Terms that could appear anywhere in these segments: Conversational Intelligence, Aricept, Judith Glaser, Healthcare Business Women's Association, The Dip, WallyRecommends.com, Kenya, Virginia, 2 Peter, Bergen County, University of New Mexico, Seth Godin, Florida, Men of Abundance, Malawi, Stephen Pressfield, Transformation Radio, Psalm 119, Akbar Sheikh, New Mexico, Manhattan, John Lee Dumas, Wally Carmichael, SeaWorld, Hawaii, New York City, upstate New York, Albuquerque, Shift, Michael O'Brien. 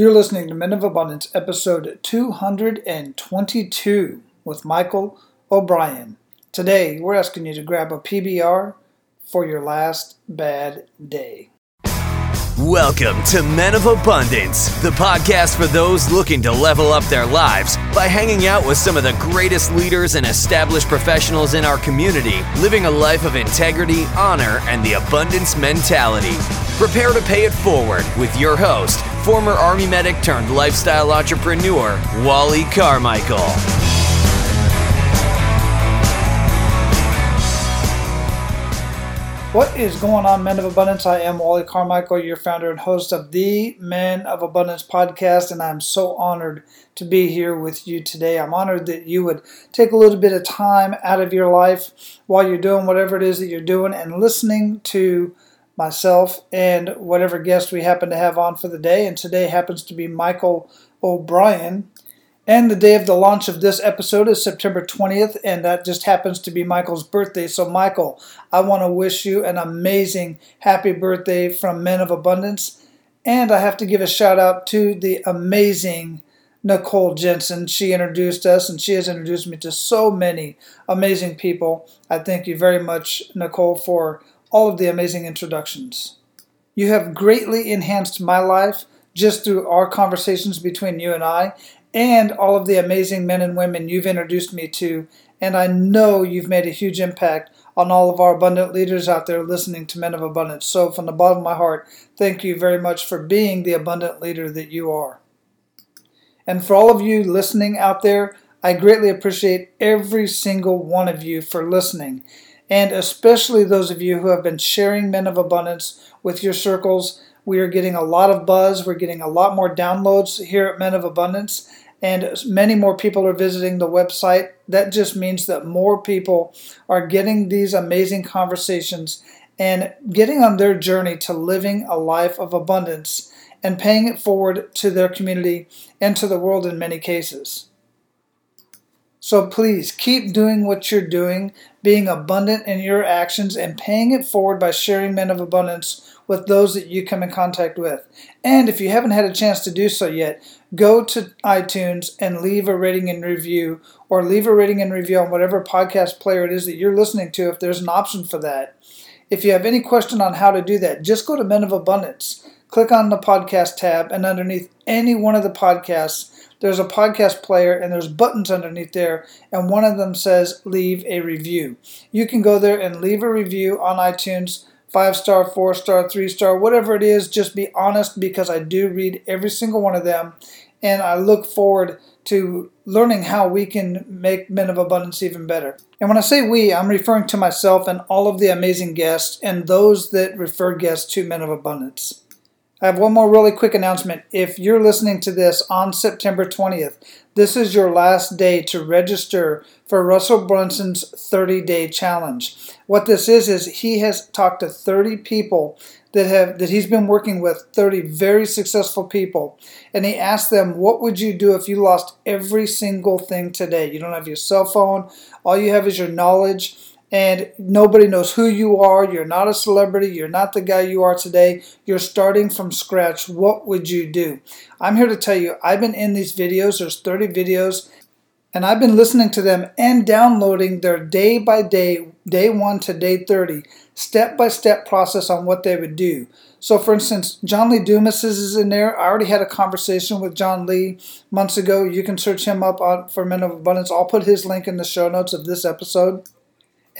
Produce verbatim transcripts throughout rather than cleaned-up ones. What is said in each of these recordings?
You're listening to Men of Abundance, episode two hundred twenty-two with Michael O'Brien. Today, we're asking you to grab a P B R for your last bad day. Welcome to Men of Abundance, the podcast for those looking to level up their lives by hanging out with some of the greatest leaders and established professionals in our community, living a life of integrity, honor, and the abundance mentality. Prepare to pay it forward with your host, former Army medic turned lifestyle entrepreneur, Wally Carmichael. What is going on, Men of Abundance? I am Wally Carmichael, your founder and host of the Men of Abundance podcast, and I'm so honored to be here with you today. I'm honored that you would take a little bit of time out of your life while you're doing whatever it is that you're doing and listening to myself and whatever guest we happen to have on for the day, and today happens to be Michael O'Brien. And the day of the launch of this episode is September twentieth, and that just happens to be Michael's birthday. So, Michael, I want to wish you an amazing happy birthday from Men of Abundance. And I have to give a shout out to the amazing Nicole Jensen. She introduced us, and she has introduced me to so many amazing people. I thank you very much, Nicole, for all of the amazing introductions. You have greatly enhanced my life just through our conversations between you and I, and all of the amazing men and women you've introduced me to, and I know you've made a huge impact on all of our abundant leaders out there listening to Men of Abundance. So from the bottom of my heart, thank you very much for being the abundant leader that you are. And for all of you listening out there, I greatly appreciate every single one of you for listening, and especially those of you who have been sharing Men of Abundance with your circles. We are getting a lot of buzz. We're getting a lot more downloads here at Men of Abundance, and many more people are visiting the website. That just means that more people are getting these amazing conversations and getting on their journey to living a life of abundance and paying it forward to their community and to the world in many cases. So please keep doing what you're doing, being abundant in your actions, and paying it forward by sharing Men of Abundance with those that you come in contact with. And if you haven't had a chance to do so yet, go to iTunes and leave a rating and review, or leave a rating and review on whatever podcast player it is that you're listening to, if there's an option for that. If you have any question on how to do that, just go to Men of Abundance, click on the podcast tab, and underneath any one of the podcasts, there's a podcast player, and there's buttons underneath there, and one of them says leave a review. You can go there and leave a review on iTunes, five-star, four-star, three-star, whatever it is. Just be honest, because I do read every single one of them, and I look forward to learning how we can make Men of Abundance even better. And when I say we, I'm referring to myself and all of the amazing guests and those that refer guests to Men of Abundance. I have one more really quick announcement. If you're listening to this on September twentieth, this is your last day to register for Russell Brunson's thirty-day challenge. What this is, is he has talked to thirty people that have that he's been working with, thirty very successful people, and he asked them, what would you do if you lost every single thing today? You don't have your cell phone. All you have is your knowledge. And nobody knows who you are. You're not a celebrity. You're not the guy you are today. You're starting from scratch. What would you do? I'm here to tell you, I've been in these videos. There's thirty videos. And I've been listening to them and downloading their day by day, day one to day thirty, step-by-step process on what they would do. So, for instance, John Lee Dumas is in there. I already had a conversation with John Lee months ago. You can search him up on, for Men of Abundance. I'll put his link in the show notes of this episode.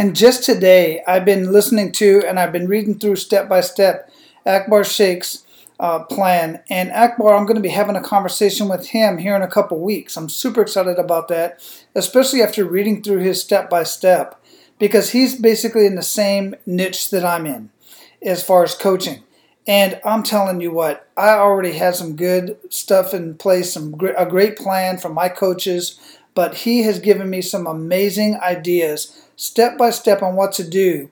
And just today, I've been listening to and I've been reading through step-by-step Akbar Sheikh's uh, plan. And Akbar, I'm going to be having a conversation with him here in a couple weeks. I'm super excited about that, especially after reading through his step-by-step, because he's basically in the same niche that I'm in as far as coaching. And I'm telling you what, I already had some good stuff in place, some a great plan from my coaches, but he has given me some amazing ideas step by step on what to do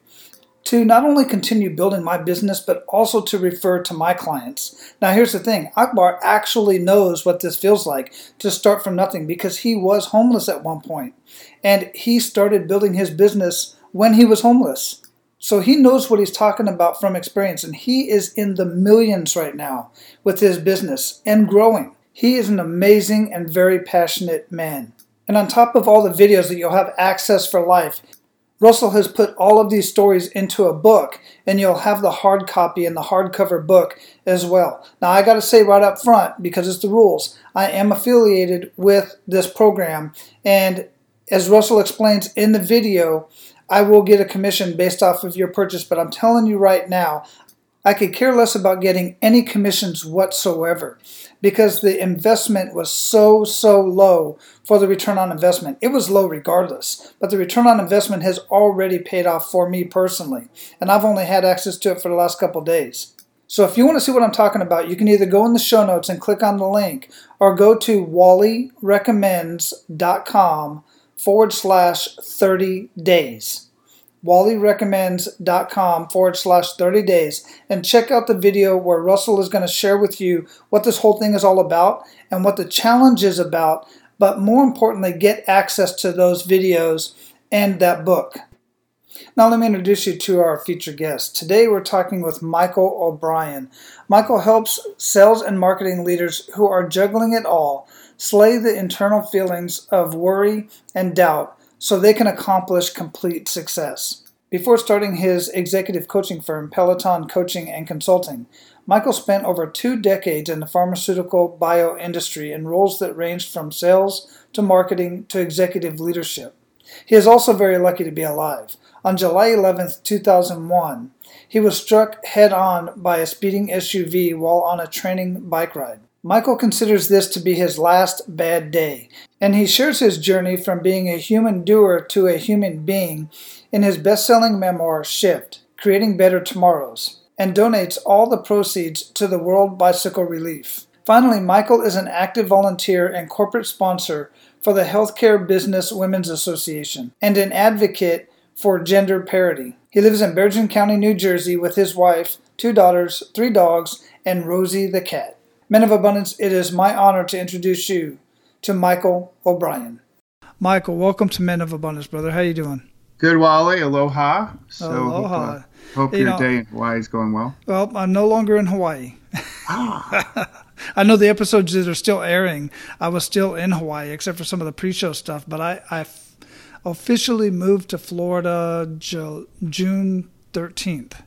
to not only continue building my business, but also to refer to my clients. Now, here's the thing. Akbar actually knows what this feels like to start from nothing, because he was homeless at one point, and he started building his business when he was homeless. So he knows what he's talking about from experience, and he is in the millions right now with his business and growing. He is an amazing and very passionate man. And on top of all the videos that you'll have access for life, Russell has put all of these stories into a book, and you'll have the hard copy and the hardcover book as well. Now, I got to say right up front, because it's the rules, I am affiliated with this program, and as Russell explains in the video, I will get a commission based off of your purchase, but I'm telling you right now, I could care less about getting any commissions whatsoever because the investment was so, so low for the return on investment. It was low regardless, but the return on investment has already paid off for me personally, and I've only had access to it for the last couple days. So if you want to see what I'm talking about, you can either go in the show notes and click on the link or go to Wally Recommends dot com forward slash 30 days. WallyRecommends.com forward slash 30 days and check out the video where Russell is going to share with you what this whole thing is all about and what the challenge is about, but more importantly, get access to those videos and that book. Now let me introduce you to our featured guest. Today we're talking with Michael O'Brien. Michael helps sales and marketing leaders who are juggling it all slay the internal feelings of worry and doubt so they can accomplish complete success. Before starting his executive coaching firm, Peloton Coaching and Consulting, Michael spent over two decades in the pharmaceutical bio industry in roles that ranged from sales to marketing to executive leadership. He is also very lucky to be alive. On July eleventh, two thousand one, he was struck head-on by a speeding S U V while on a training bike ride. Michael considers this to be his last bad day, and he shares his journey from being a human doer to a human being in his best-selling memoir, Shift, Creating Better Tomorrows, and donates all the proceeds to the World Bicycle Relief. Finally, Michael is an active volunteer and corporate sponsor for the Healthcare Business Women's Association and an advocate for gender parity. He lives in Bergen County, New Jersey with his wife, two daughters, three dogs, and Rosie the cat. Men of Abundance, it is my honor to introduce you to Michael O'Brien. Michael, welcome to Men of Abundance, brother. How you doing? Good, Wally. Aloha. So Aloha. Hope, uh, hope you your know, day in Hawaii is going well. Well, I'm no longer in Hawaii. Ah. I know the episodes that are still airing. I was still in Hawaii, except for some of the pre-show stuff. But I, I officially moved to Florida June thirteenth.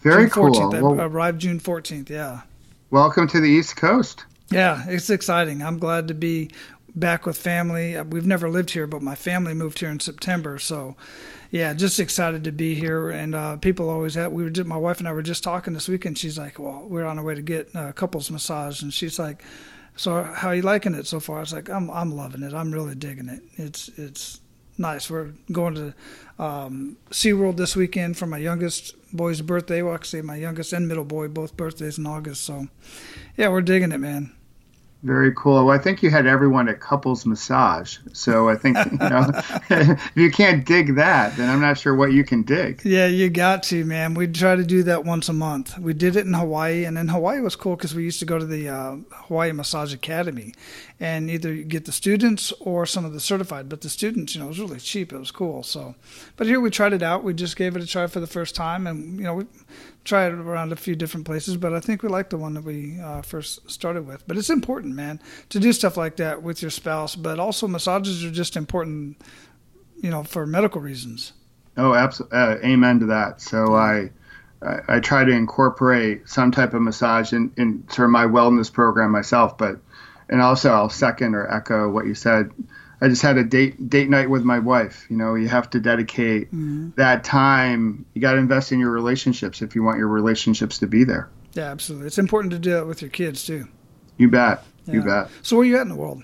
Very June fourteenth. Cool. I well, arrived June fourteenth, yeah. Welcome to the East Coast. Yeah, it's exciting. I'm glad to be back with family. We've never lived here, but my family moved here in September. So, yeah, just excited to be here. And uh, people always have, we were just, my wife and I were just talking this weekend. She's like, well, we're on our way to get a couples massage. And she's like, so how are you liking it so far? I was like, I'm I'm loving it. I'm really digging it. It's, it's nice. We're going to um, SeaWorld this weekend for my youngest boy's birthday. Well, actually, my youngest and middle boy, both birthdays in August. So, yeah, we're digging it, man. Very cool. Well, I think you had everyone at couples massage. So I think, you know, if you can't dig that, then I'm not sure what you can dig. Yeah, you got to, man. We try to do that once a month. We did it in Hawaii. And in Hawaii was cool because we used to go to the uh, Hawaii Massage Academy and either get the students or some of the certified. But the students, you know, it was really cheap. It was cool. So, but here we tried it out. We just gave it a try for the first time. And, you know, we tried it around a few different places. But I think we liked the one that we uh, first started with. But it's important, man, to do stuff like that with your spouse, but also massages are just important, you know, for medical reasons. Oh, absolutely. Uh, amen to that. So I, I, I try to incorporate some type of massage in, in sort of my wellness program myself, but, and also I'll second or echo what you said. I just had a date, date night with my wife. You know, you have to dedicate mm-hmm. that time. You got to invest in your relationships if you want your relationships to be there. Yeah, absolutely. It's important to do that with your kids too. You bet. Yeah. You bet. So where are you at in the world?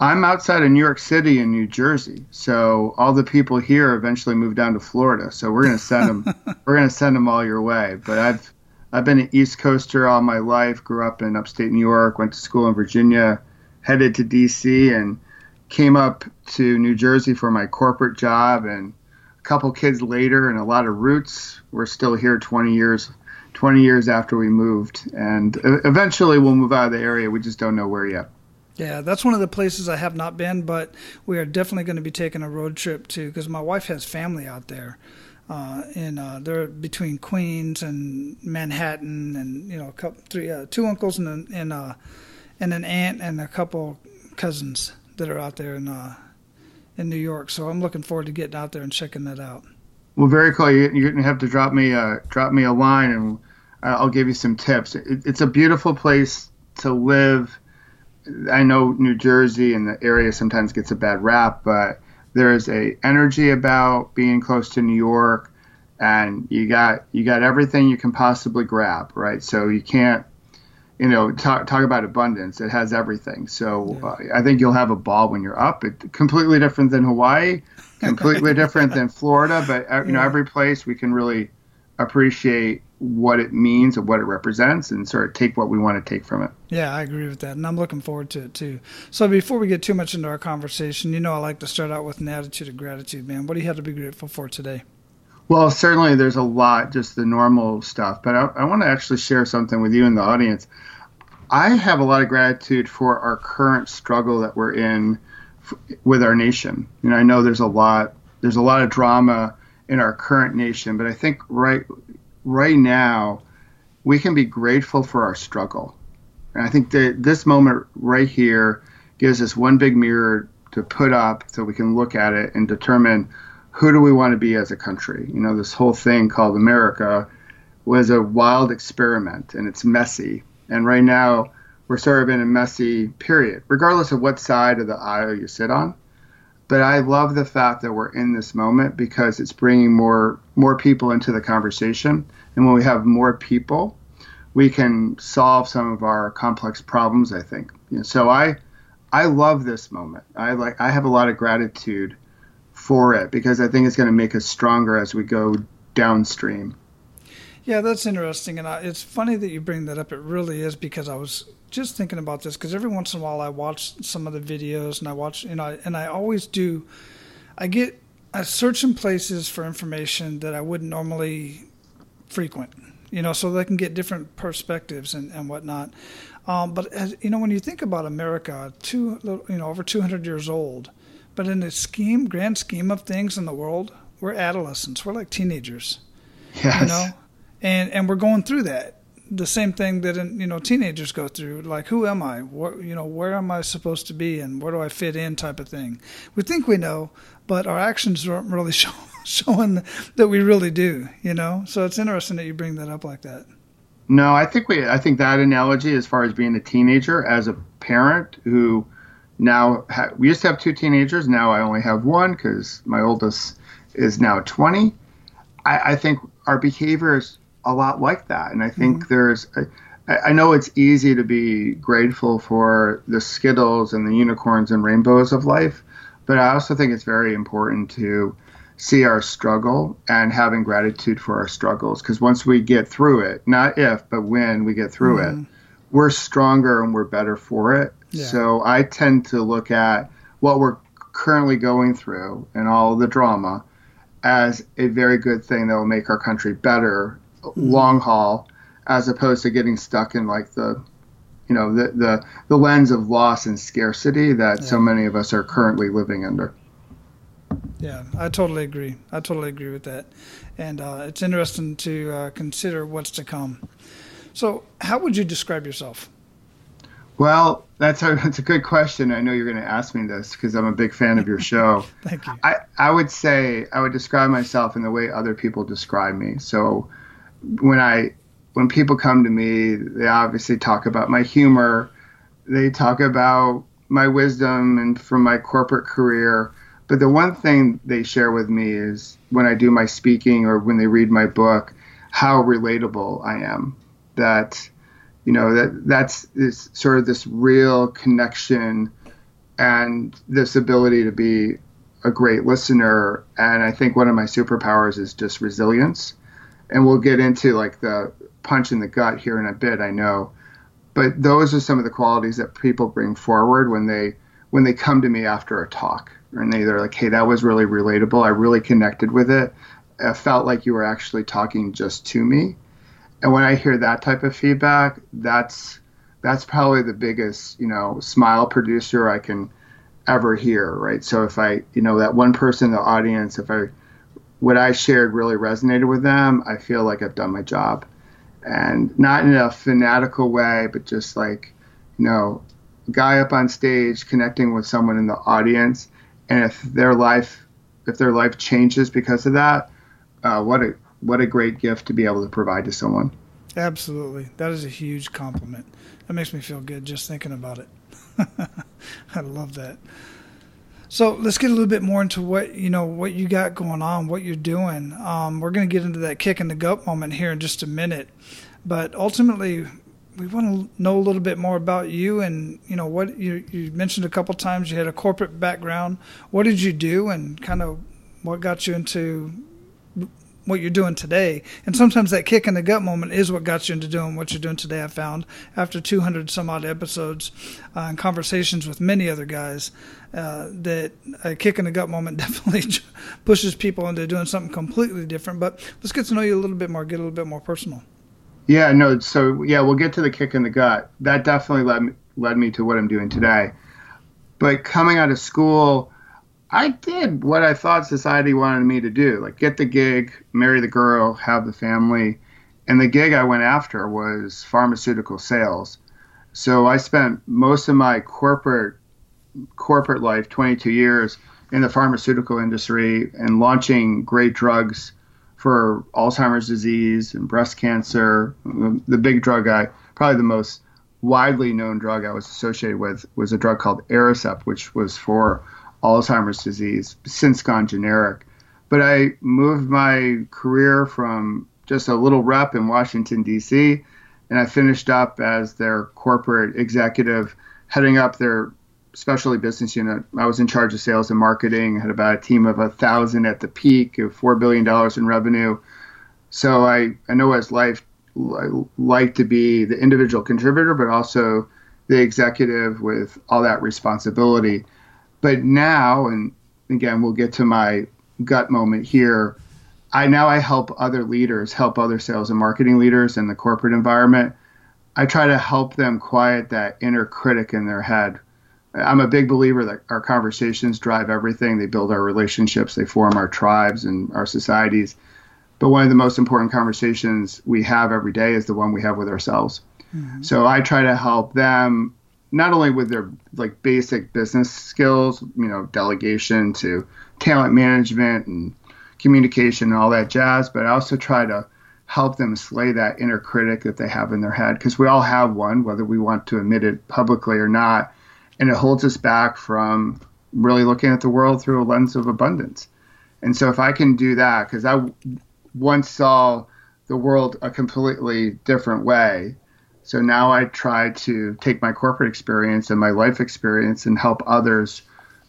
I'm outside of New York City in New Jersey. So all the people here eventually moved down to Florida. So we're going to send them we're going to send them all your way. But I've I've been an East Coaster all my life. Grew up in upstate New York, went to school in Virginia, headed to D C and came up to New Jersey for my corporate job, and a couple kids later and a lot of roots, we're still here twenty years twenty years after we moved, and eventually we'll move out of the area. We just don't know where yet. Yeah, that's one of the places I have not been, but we are definitely going to be taking a road trip too, because my wife has family out there. uh, in uh, they're between Queens and Manhattan, and you know, a couple, three, uh, two uncles and an, and, uh, and an aunt and a couple cousins that are out there in uh, in New York. So I'm looking forward to getting out there and checking that out. Well, very cool. You're, you're gonna have to drop me a drop me a line, and I'll give you some tips. It, it's a beautiful place to live. I know New Jersey and the area sometimes gets a bad rap, but there is a energy about being close to New York, and you got you got everything you can possibly grab, right? So you can't, you know, talk talk about abundance. It has everything. So yeah. uh, I think you'll have a ball when you're up. It completely different than Hawaii, completely different than Florida, but uh, you yeah. know, every place we can really appreciate what it means and what it represents, and sort of take what we want to take from it. Yeah, I agree with that, and I'm looking forward to it too. So before we get too much into our conversation, you know, I like to start out with an attitude of gratitude, man. What do you have to be grateful for today? Well, certainly there's a lot, just the normal stuff, but I, I want to actually share something with you and the audience. I have a lot of gratitude for our current struggle that we're in f- with our nation. You know, I know there's a lot, there's a lot of drama in our current nation, but I think right right now we can be grateful for our struggle. And I think that this moment right here gives us one big mirror to put up so we can look at it and determine who do we want to be as a country. You know, this whole thing called America was a wild experiment, and it's messy. And right now we're sort of in a messy period, regardless of what side of the aisle you sit on. But I love the fact that we're in this moment because it's bringing more more people into the conversation. And when we have more people, we can solve some of our complex problems, I think. You know, so I I love this moment. I like I have a lot of gratitude for it because I think it's going to make us stronger as we go downstream. Yeah, that's interesting. And I, it's funny that you bring that up. It really is, because I was just thinking about this, because every once in a while I watch some of the videos, and I watch, you know, and I always do, I get, I search in places for information that I wouldn't normally frequent, you know, so they can get different perspectives and, and whatnot. Um, but, as, you know, when you think about America, two, you know, over two hundred years old, but in the scheme, grand scheme of things in the world, we're adolescents. We're like teenagers, yes. You know, and, and we're going through that. The same thing that, you know, teenagers go through, like, who am I? What, you know, where am I supposed to be, and where do I fit in, type of thing. We think we know, but our actions aren't really show, showing that we really do, you know. So it's interesting that you bring that up like that. No, I think we, I think that analogy, as far as being a teenager, as a parent who now, ha- we used to have two teenagers, now I only have one because my oldest is now twenty. I, I think our behavior is a lot like that. And I think mm-hmm. there's, I, I know it's easy to be grateful for the Skittles and the unicorns and rainbows of life, but I also think it's very important to see our struggle and having gratitude for our struggles. Because once we get through it, not if, but when we get through mm-hmm. it, we're stronger and we're better for it. Yeah. So I tend to look at what we're currently going through and all the drama as a very good thing that will make our country better long haul, as opposed to getting stuck in like the, you know, the the, the lens of loss and scarcity that yeah. so many of us are currently living under. Yeah, I totally agree. I totally agree with that. And uh, it's interesting to uh, consider what's to come. So how would you describe yourself? Well, that's a, that's a good question. I know you're going to ask me this because I'm a big fan of your show. Thank you. I, I would say I would describe myself in the way other people describe me. So When I, when people come to me, they obviously talk about my humor. They talk about my wisdom and from my corporate career. But the one thing they share with me is when I do my speaking or when they read my book, how relatable I am. That, you know, that that's is sort of this real connection and this ability to be a great listener. And I think one of my superpowers is just resilience. And we'll get into like the punch in the gut here in a bit, I know. But those are some of the qualities that people bring forward when they when they come to me after a talk. And they're like, hey, that was really relatable. I really connected with it. I felt like you were actually talking just to me. And when I hear that type of feedback, that's that's probably the biggest, you know, smile producer I can ever hear, right? So if I, you know, that one person in the audience, if I what I shared really resonated with them, I feel like I've done my job. And not in a fanatical way, but just like, you know, a guy up on stage connecting with someone in the audience, and if their life, if their life changes because of that, uh, what a what a great gift to be able to provide to someone. Absolutely, that is a huge compliment. That makes me feel good just thinking about it. I love that. So let's get a little bit more into what you know, what you got going on, what you're doing. Um, we're going to get into that kick in the gut moment here in just a minute, but ultimately, we want to know a little bit more about you and you know what you you mentioned a couple times. You had a corporate background. What did you do, and kind of what got you into what you're doing today? And sometimes that kick in the gut moment is what got you into doing what you're doing today. I found after two hundred some odd episodes uh, and conversations with many other guys uh, that a kick in the gut moment definitely pushes people into doing something completely different. But let's get to know you a little bit more, get a little bit more personal. Yeah, no. So yeah, we'll get to the kick in the gut. That definitely led me, led me to what I'm doing today. But coming out of school, I did what I thought society wanted me to do, like get the gig, marry the girl, have the family. And the gig I went after was pharmaceutical sales. So I spent most of my corporate corporate life, twenty-two years, in the pharmaceutical industry and launching great drugs for Alzheimer's disease and breast cancer. The big drug I, probably the most widely known drug I was associated with was a drug called Aricept, which was for Alzheimer's disease, since gone generic. But I moved my career from just a little rep in Washington, D C, and I finished up as their corporate executive, heading up their specialty business unit. I was in charge of sales and marketing, had about a team of one thousand at the peak, of four billion dollars in revenue. So I, I know as life, I like to be the individual contributor, but also the executive with all that responsibility. But now, and again, we'll get to my gut moment here, I now I help other leaders, help other sales and marketing leaders in the corporate environment. I try to help them quiet that inner critic in their head. I'm a big believer that our conversations drive everything. They build our relationships, they form our tribes and our societies. But one of the most important conversations we have every day is the one we have with ourselves. Mm-hmm. So I try to help them not only with their like basic business skills, you know, delegation to talent management and communication and all that jazz, but I also try to help them slay that inner critic that they have in their head, because we all have one, whether we want to admit it publicly or not, and it holds us back from really looking at the world through a lens of abundance. And so if I can do that, because I once saw the world a completely different way, so now I try to take my corporate experience and my life experience and help others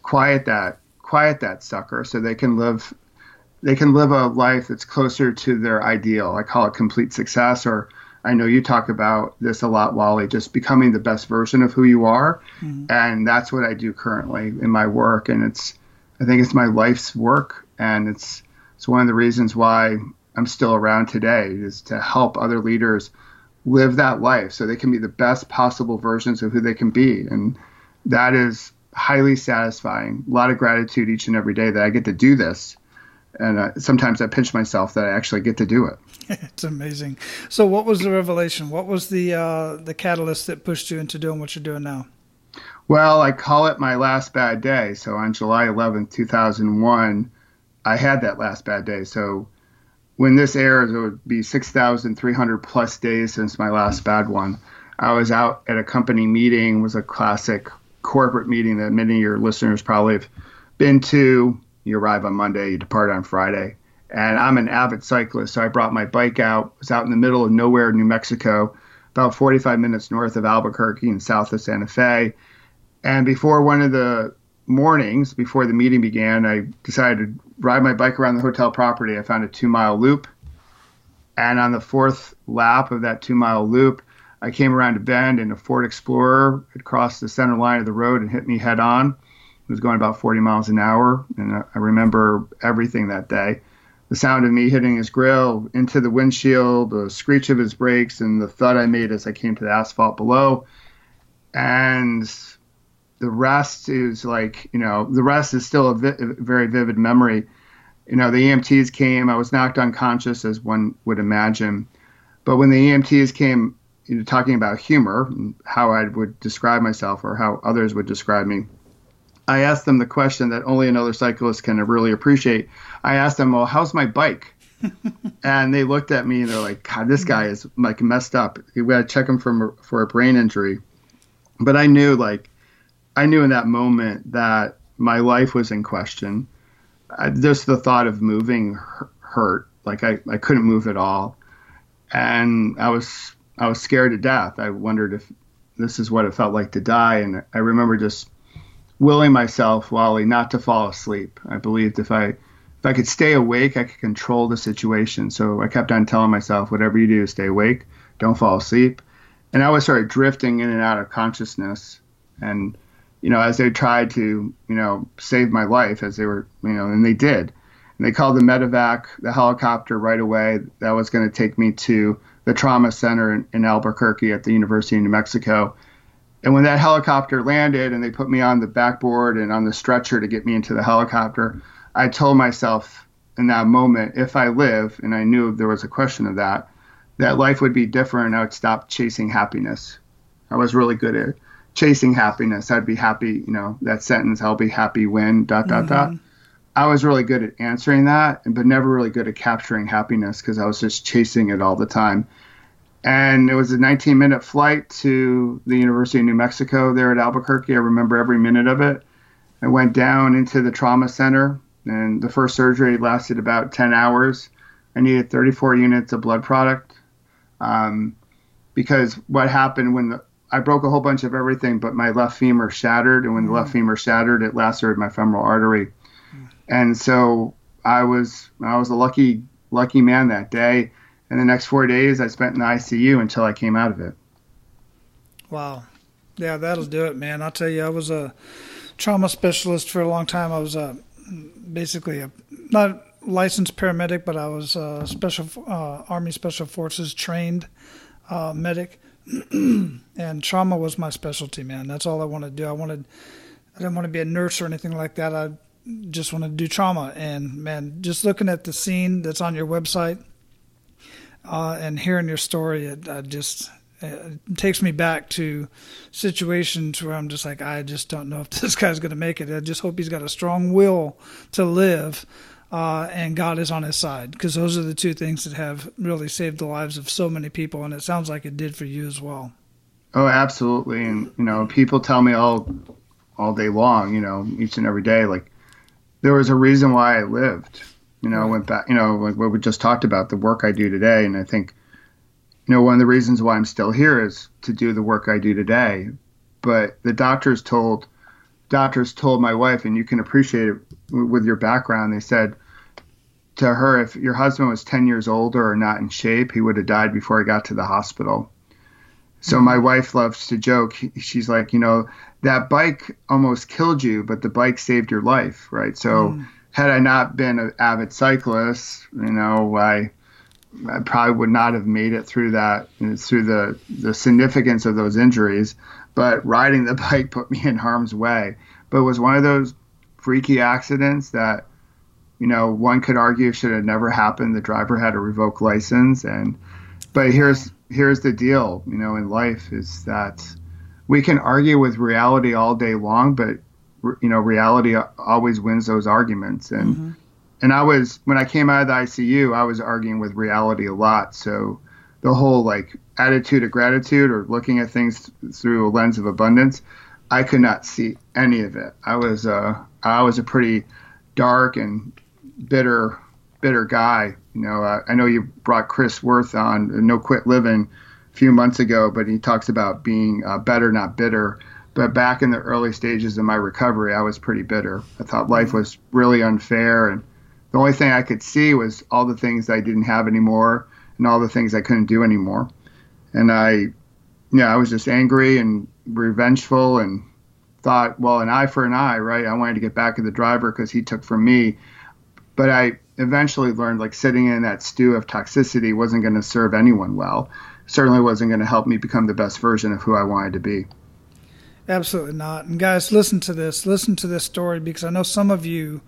quiet that, quiet that sucker, so they can live, they can live a life that's closer to their ideal. I call it complete success, or I know you talk about this a lot, Wally, just becoming the best version of who you are. Mm-hmm. And that's what I do currently in my work. And it's, I think it's my life's work. And it's, it's one of the reasons why I'm still around today, is to help other leaders live that life so they can be the best possible versions of who they can be. And that is highly satisfying. A lot of gratitude each and every day that I get to do this. And uh, sometimes I pinch myself that I actually get to do it. It's amazing. So what was the revelation? What was the uh, the catalyst that pushed you into doing what you're doing now? Well, I call it my last bad day. So on July eleventh, two thousand one, I had that last bad day. So when this airs, it would be six thousand three hundred plus days since my last bad one. I was out at a company meeting. It was a classic corporate meeting that many of your listeners probably have been to. You arrive on Monday, you depart on Friday. And I'm an avid cyclist, so I brought my bike out. It was out in the middle of nowhere, New Mexico, about forty-five minutes north of Albuquerque and south of Santa Fe. And before one of the mornings, before the meeting began, I decided to ride my bike around the hotel property. I found a two-mile loop. And on the fourth lap of that two-mile loop, I came around a bend, and a Ford Explorer had crossed the center line of the road and hit me head-on. It was going about forty miles an hour, and I remember everything that day. The sound of me hitting his grill into the windshield, the screech of his brakes, and the thud I made as I came to the asphalt below. And the rest is like, you know, the rest is still a vi- very vivid memory. you know, the E M Ts came. I was knocked unconscious, as one would imagine. But when the E M Ts came, you know, talking about humor, how I would describe myself or how others would describe me, I asked them the question that only another cyclist can really appreciate. I asked them, well, how's my bike? And they looked at me and they're like, God, this guy is like messed up. We got to check him for, for a brain injury. But I knew like, I knew in that moment that my life was in question. I, just the thought of moving hurt. Like I, I couldn't move at all. And I was, I was scared to death. I wondered if this is what it felt like to die. And I remember just willing myself, Wally, not to fall asleep. I believed if I, if I could stay awake, I could control the situation. So I kept on telling myself, whatever you do, stay awake, don't fall asleep. And I always started drifting in and out of consciousness. And, you know, as they tried to, you know, save my life, as they were, you know, and they did. And they called the medevac, the helicopter right away. That was going to take me to the trauma center in, in Albuquerque at the University of New Mexico. And when that helicopter landed and they put me on the backboard and on the stretcher to get me into the helicopter, I told myself in that moment, if I live, and I knew there was a question of that, that life would be different. I would stop chasing happiness. I was really good at chasing happiness. I'd be happy, you know, that sentence, I'll be happy when, dot, dot, mm-hmm. dot. I was really good at answering that, but never really good at capturing happiness because I was just chasing it all the time. And it was a nineteen minute flight to the University of New Mexico there at Albuquerque. I remember every minute of it. I went down into the trauma center, and the first surgery lasted about ten hours. I needed thirty-four units of blood product um, because what happened when the, I broke a whole bunch of everything, but my left femur shattered. And when mm-hmm. the left femur shattered, it lacerated my femoral artery. And so I was I was a lucky, lucky man that day. And the next four days I spent in the I C U until I came out of it. Wow. Yeah, that'll do it, man. I'll tell you, I was a trauma specialist for a long time. I was a, basically a not a licensed paramedic, but I was a special uh, Army Special Forces trained uh, medic. And trauma was my specialty, man. That's all I wanted to do. I wanted I didn't want to be a nurse or anything like that. I just want to do trauma. And man, just looking at the scene that's on your website uh, and hearing your story, it, I just, it takes me back to situations where I'm just like, I just don't know if this guy's going to make it. I just hope he's got a strong will to live uh, and God is on his side, because those are the two things that have really saved the lives of so many people. And it sounds like it did for you as well. Oh, absolutely. And, you know, people tell me all, all day long, you know, each and every day, like, there was a reason why I lived, you know, I went back, you know, like what we just talked about, the work I do today. And I think, you know, one of the reasons why I'm still here is to do the work I do today. But the doctors told, doctors told my wife, and you can appreciate it with your background, they said to her, if your husband was ten years older or not in shape, he would have died before he got to the hospital. So my wife loves to joke. She's like, you know, that bike almost killed you, but the bike saved your life, right? So mm. had I not been an avid cyclist, you know, I, I probably would not have made it through that, through the, the significance of those injuries. But riding the bike put me in harm's way. But it was one of those freaky accidents that, you know, one could argue should have never happened. The driver had a revoked license. And but here's... Here's the deal, you know, in life is that we can argue with reality all day long, but, you know, reality always wins those arguments. And mm-hmm. and I was, when I came out of the I C U, I was arguing with reality a lot. So the whole like attitude of gratitude or looking at things th- through a lens of abundance, I could not see any of it. I was uh, I was a pretty dark and bitter bitter guy. You know, uh, I know you brought Chris Worth on No Quit Living a few months ago, but he talks about being uh, better, not bitter. But back in the early stages of my recovery, I was pretty bitter. I thought life was really unfair. And the only thing I could see was all the things I didn't have anymore and all the things I couldn't do anymore. And I, you know, I was just angry and revengeful and thought, well, an eye for an eye, right? I wanted to get back at the driver because he took from me. But I eventually learned like sitting in that stew of toxicity wasn't going to serve anyone well. Certainly wasn't going to help me become the best version of who I wanted to be. Absolutely not. And guys, listen to this. Listen to this story, because I know some of you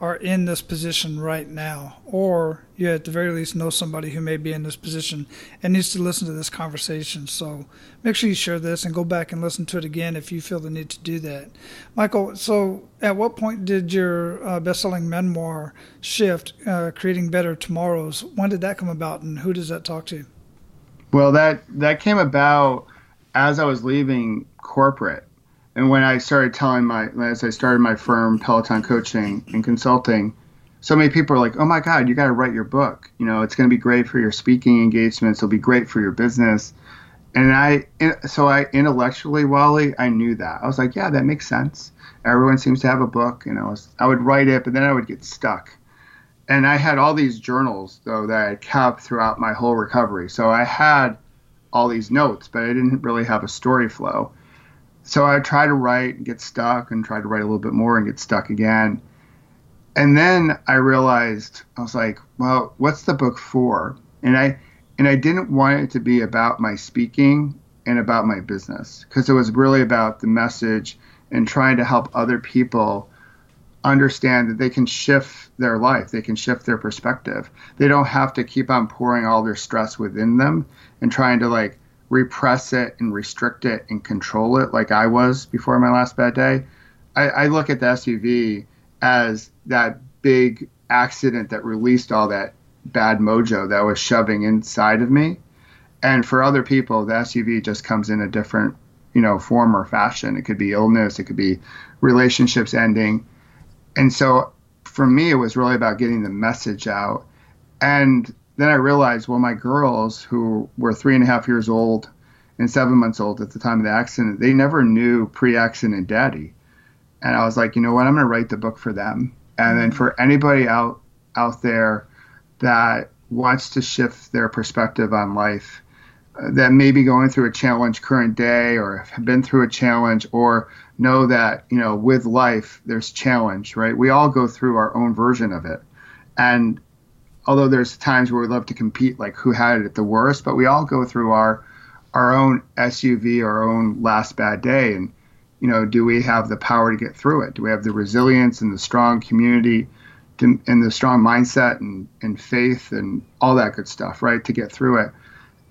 are in this position right now, or you at the very least know somebody who may be in this position and needs to listen to this conversation. So make sure you share this and go back and listen to it again if you feel the need to do that. Michael, so at what point did your uh, best-selling memoir, Shift, uh, Creating Better Tomorrows, when did that come about and who does that talk to? Well, that, that came about as I was leaving corporate. And when I started telling my, as I started my firm, Peloton Coaching and Consulting, so many people are like, oh my God, you got to write your book. You know, it's going to be great for your speaking engagements. It'll be great for your business. And I, so I intellectually, Wally, I knew that. I was like, yeah, that makes sense. Everyone seems to have a book. And I was, I would write it, but then I would get stuck. And I had all these journals, though, that I kept throughout my whole recovery. So I had all these notes, but I didn't really have a story flow. So I tried to write and get stuck and tried to write a little bit more and get stuck again. And then I realized, I was like, well, what's the book for? And I and I didn't want it to be about my speaking and about my business, because it was really about the message and trying to help other people understand that they can shift their life. They can shift their perspective. They don't have to keep on pouring all their stress within them and trying to like repress it and restrict it and control it like I was before my last bad day. I, I look at the S U V as that big accident that released all that bad mojo that was shoving inside of me. And for other people, the S U V just comes in a different, you know, form or fashion. It could be illness, it could be relationships ending. And so for me, it was really about getting the message out. And then I realized, well, my girls, who were three and a half years old and seven months old at the time of the accident, they never knew pre-accident daddy. And I was like, you know what, I'm going to write the book for them. And then for anybody out out there that wants to shift their perspective on life, uh, that may be going through a challenge current day or have been through a challenge, or know that, you know, with life, there's challenge, right? We all go through our own version of it. And although there's times where we love to compete, like who had it the worst, but we all go through our our own S U V, our own last bad day. And, you know, do we have the power to get through it? Do we have the resilience and the strong community to, and the strong mindset and, and faith and all that good stuff, right, to get through it?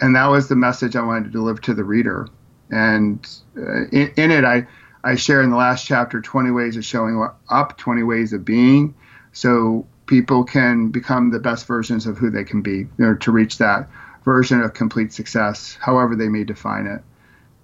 And that was the message I wanted to deliver to the reader. And uh, in, in it, I, I share in the last chapter twenty ways of showing up, twenty ways of being. So people can become the best versions of who they can be, you know, to reach that version of complete success, however they may define it.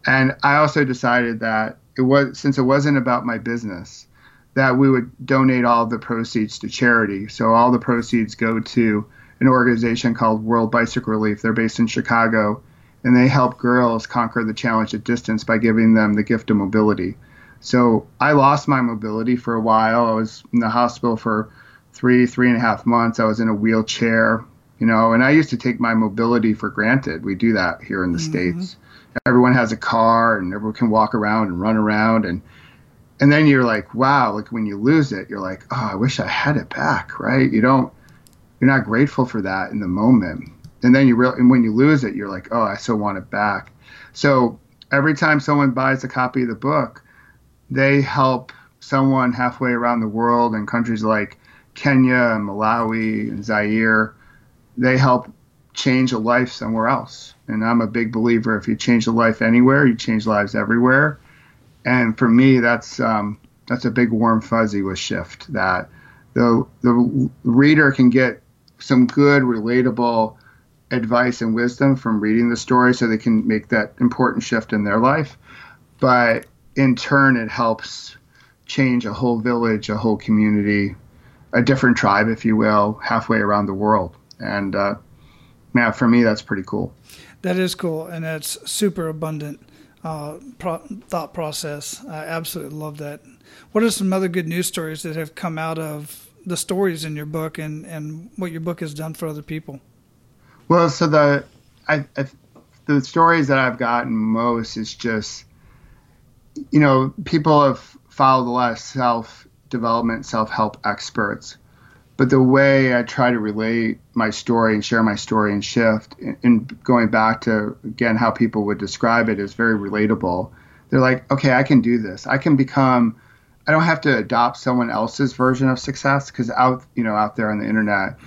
And I also decided that it was, since it wasn't about my business, that we would donate all the proceeds to charity. So all the proceeds go to an organization called World Bicycle Relief. They're based in Chicago, and they help girls conquer the challenge of distance by giving them the gift of mobility. So I lost my mobility for a while. I was in the hospital for three, three and a half months. I was in a wheelchair, you know, and I used to take my mobility for granted. We do that here in the mm-hmm. States. Everyone has a car and everyone can walk around and run around. And and then you're like, wow, like when you lose it, you're like, oh, I wish I had it back, right? You don't, you're not grateful for that in the moment. And then you really, and when you lose it, you're like, oh, I still want it back. So every time someone buys a copy of the book, they help someone halfway around the world in countries like Kenya and Malawi and Zaire. They help change a life somewhere else. And I'm a big believer, if you change a life anywhere, you change lives everywhere. And for me, that's um, that's a big warm fuzzy with Shift, that the the reader can get some good, relatable advice and wisdom from reading the story so they can make that important shift in their life. But in turn, it helps change a whole village, a whole community, a different tribe, if you will, halfway around the world. And uh, yeah, for me, that's pretty cool. That is cool. And that's super abundant uh, pro- thought process. I absolutely love that. What are some other good news stories that have come out of the stories in your book and, and what your book has done for other people? Well, so the, I, I, the stories that I've gotten most is just, you know, people have followed a lot of self development, self-help experts. But the way I try to relate my story and share my story and Shift, and going back to, again, how people would describe it, is very relatable. They're like, okay, I can do this. I can become I don't have to adopt someone else's version of success, because out, you know, out there on the internet,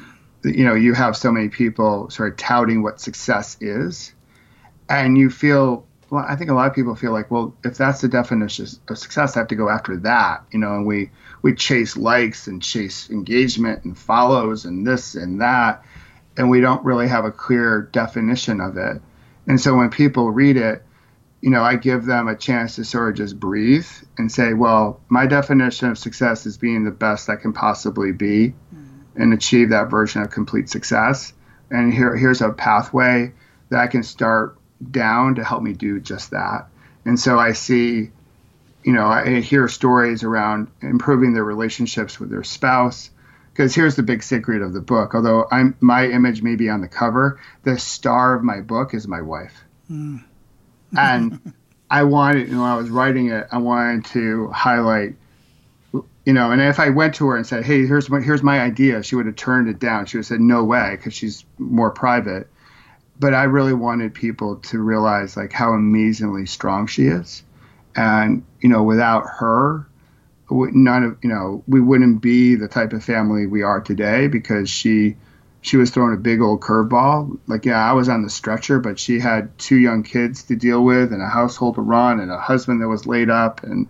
you know, you have so many people sort of touting what success is, and you feel, well, I think a lot of people feel like, well, if that's the definition of success, I have to go after that, you know, and we, we chase likes and chase engagement and follows and this and that, and we don't really have a clear definition of it. And so when people read it, you know, I give them a chance to sort of just breathe and say, well, my definition of success is being the best I can possibly be mm-hmm. and achieve that version of complete success. And here, here's a pathway that I can start down to help me do just that. And so I see, you know, I hear stories around improving their relationships with their spouse, because here's the big secret of the book. Although I'm, my image may be on the cover, the star of my book is my wife. Mm. And I wanted, you know, when I was writing it, I wanted to highlight, you know, and if I went to her and said, hey, here's my, here's my idea, she would have turned it down. She would have said, no way, because she's more private. But I really wanted people to realize, like, how amazingly strong she is. And, you know, without her, none of, you know, we wouldn't be the type of family we are today, because she She was throwing a big old curveball. Like, yeah, I was on the stretcher, but she had two young kids to deal with and a household to run and a husband that was laid up. And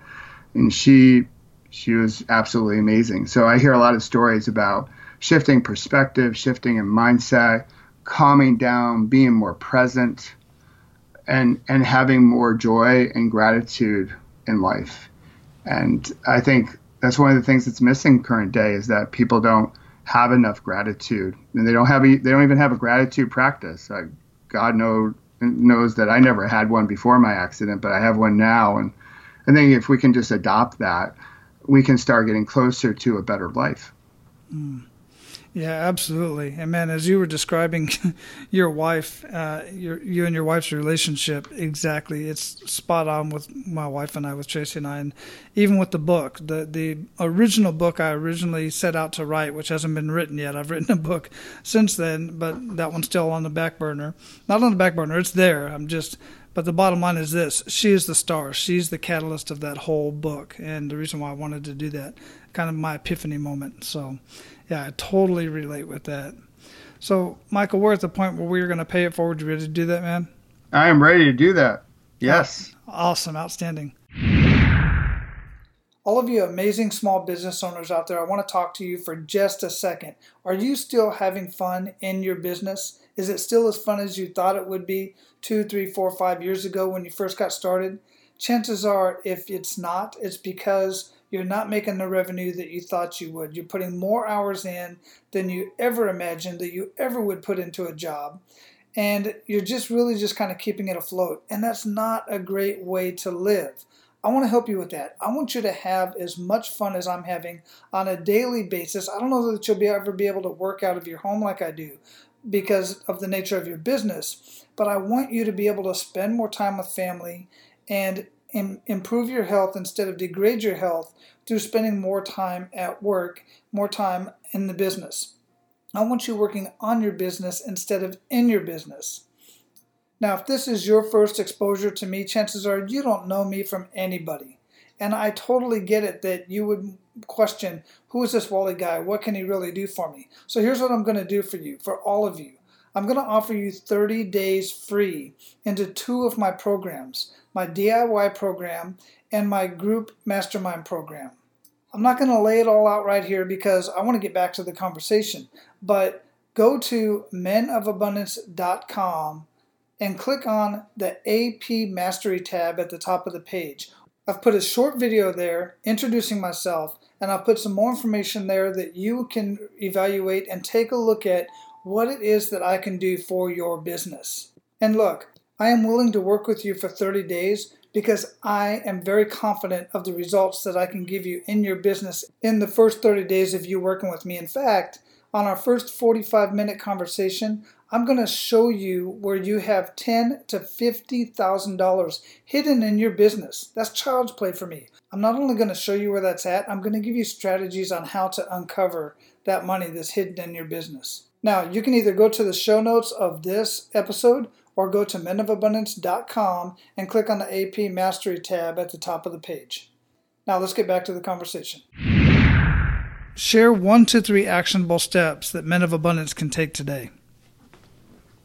and she she was absolutely amazing. So I hear a lot of stories about shifting perspective, shifting in mindset, calming down, being more present, and and having more joy and gratitude in life. And I think that's one of the things that's missing current day, is that people don't have enough gratitude, and they don't have a, they don't even have a gratitude practice. Like, God know, knows that I never had one before my accident, but I have one now. And I think if we can just adopt that, we can start getting closer to a better life. Mm. Yeah, absolutely. And man, as you were describing your wife, uh, your, you and your wife's relationship, exactly. It's spot on with my wife and I, with Tracy and I, and even with the book. The the original book I originally set out to write, which hasn't been written yet. I've written a book since then, but that one's still on the back burner. Not on the back burner, it's there. I'm just... But the bottom line is this: she is the star. She's the catalyst of that whole book, and the reason why I wanted to do that, kind of my epiphany moment. So, yeah, I totally relate with that. So, Michael, we're at the point where we're going to pay it forward. You ready to do that, man? I am ready to do that. Yes. Awesome. Outstanding. All of you amazing small business owners out there, I want to talk to you for just a second. Are you still having fun in your business? Is it still as fun as you thought it would be two, three, four, five years ago when you first got started? Chances are, if it's not, it's because you're not making the revenue that you thought you would. You're putting more hours in than you ever imagined that you ever would put into a job. And you're just really just kind of keeping it afloat. And that's not a great way to live. I want to help you with that. I want you to have as much fun as I'm having on a daily basis. I don't know that you'll ever be able to work out of your home like I do, because of the nature of your business, but I want you to be able to spend more time with family and im- improve your health instead of degrade your health through spending more time at work, more time in the business. I want you working on your business instead of in your business. Now, if this is your first exposure to me, chances are you don't know me from anybody. And I totally get it that you would question, who is this Wally guy? What can he really do for me? So here's what I'm going to do for you, for all of you. I'm going to offer you thirty days free into two of my programs, my D I Y program and my group mastermind program. I'm not going to lay it all out right here because I want to get back to the conversation, but go to men of abundance dot com and click on the A P Mastery tab at the top of the page. I've put a short video there introducing myself, and I've put some more information there that you can evaluate and take a look at what it is that I can do for your business. And look, I am willing to work with you for thirty days because I am very confident of the results that I can give you in your business in the first thirty days of you working with me. In fact, on our first forty-five minute conversation, I'm going to show you where you have ten thousand to fifty thousand dollars hidden in your business. That's child's play for me. I'm not only going to show you where that's at, I'm going to give you strategies on how to uncover that money that's hidden in your business. Now, you can either go to the show notes of this episode or go to men of abundance dot com and click on the A P Mastery tab at the top of the page. Now let's get back to the conversation. Share one to three actionable steps that Men of Abundance can take today.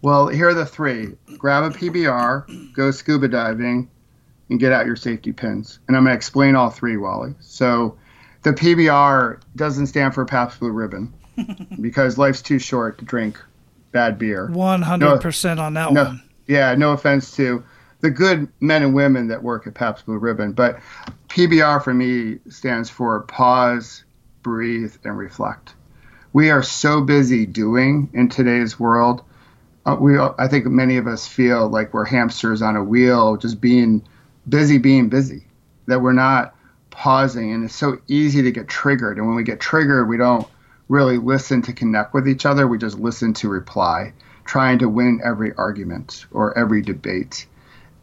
Well, here are the three. Grab a P B R, go scuba diving, and get out your safety pins. And I'm going to explain all three, Wally. So the P B R doesn't stand for Pabst Blue Ribbon because life's too short to drink bad beer. one hundred percent no, on that no, one. Yeah, no offense to the good men and women that work at Pabst Blue Ribbon. But P B R for me stands for pause, breathe, and reflect. We are so busy doing in today's world. Uh, we, I think many of us feel like we're hamsters on a wheel, just being busy, being busy, that we're not pausing. And it's so easy to get triggered. And when we get triggered, we don't really listen to connect with each other. We just listen to reply, trying to win every argument or every debate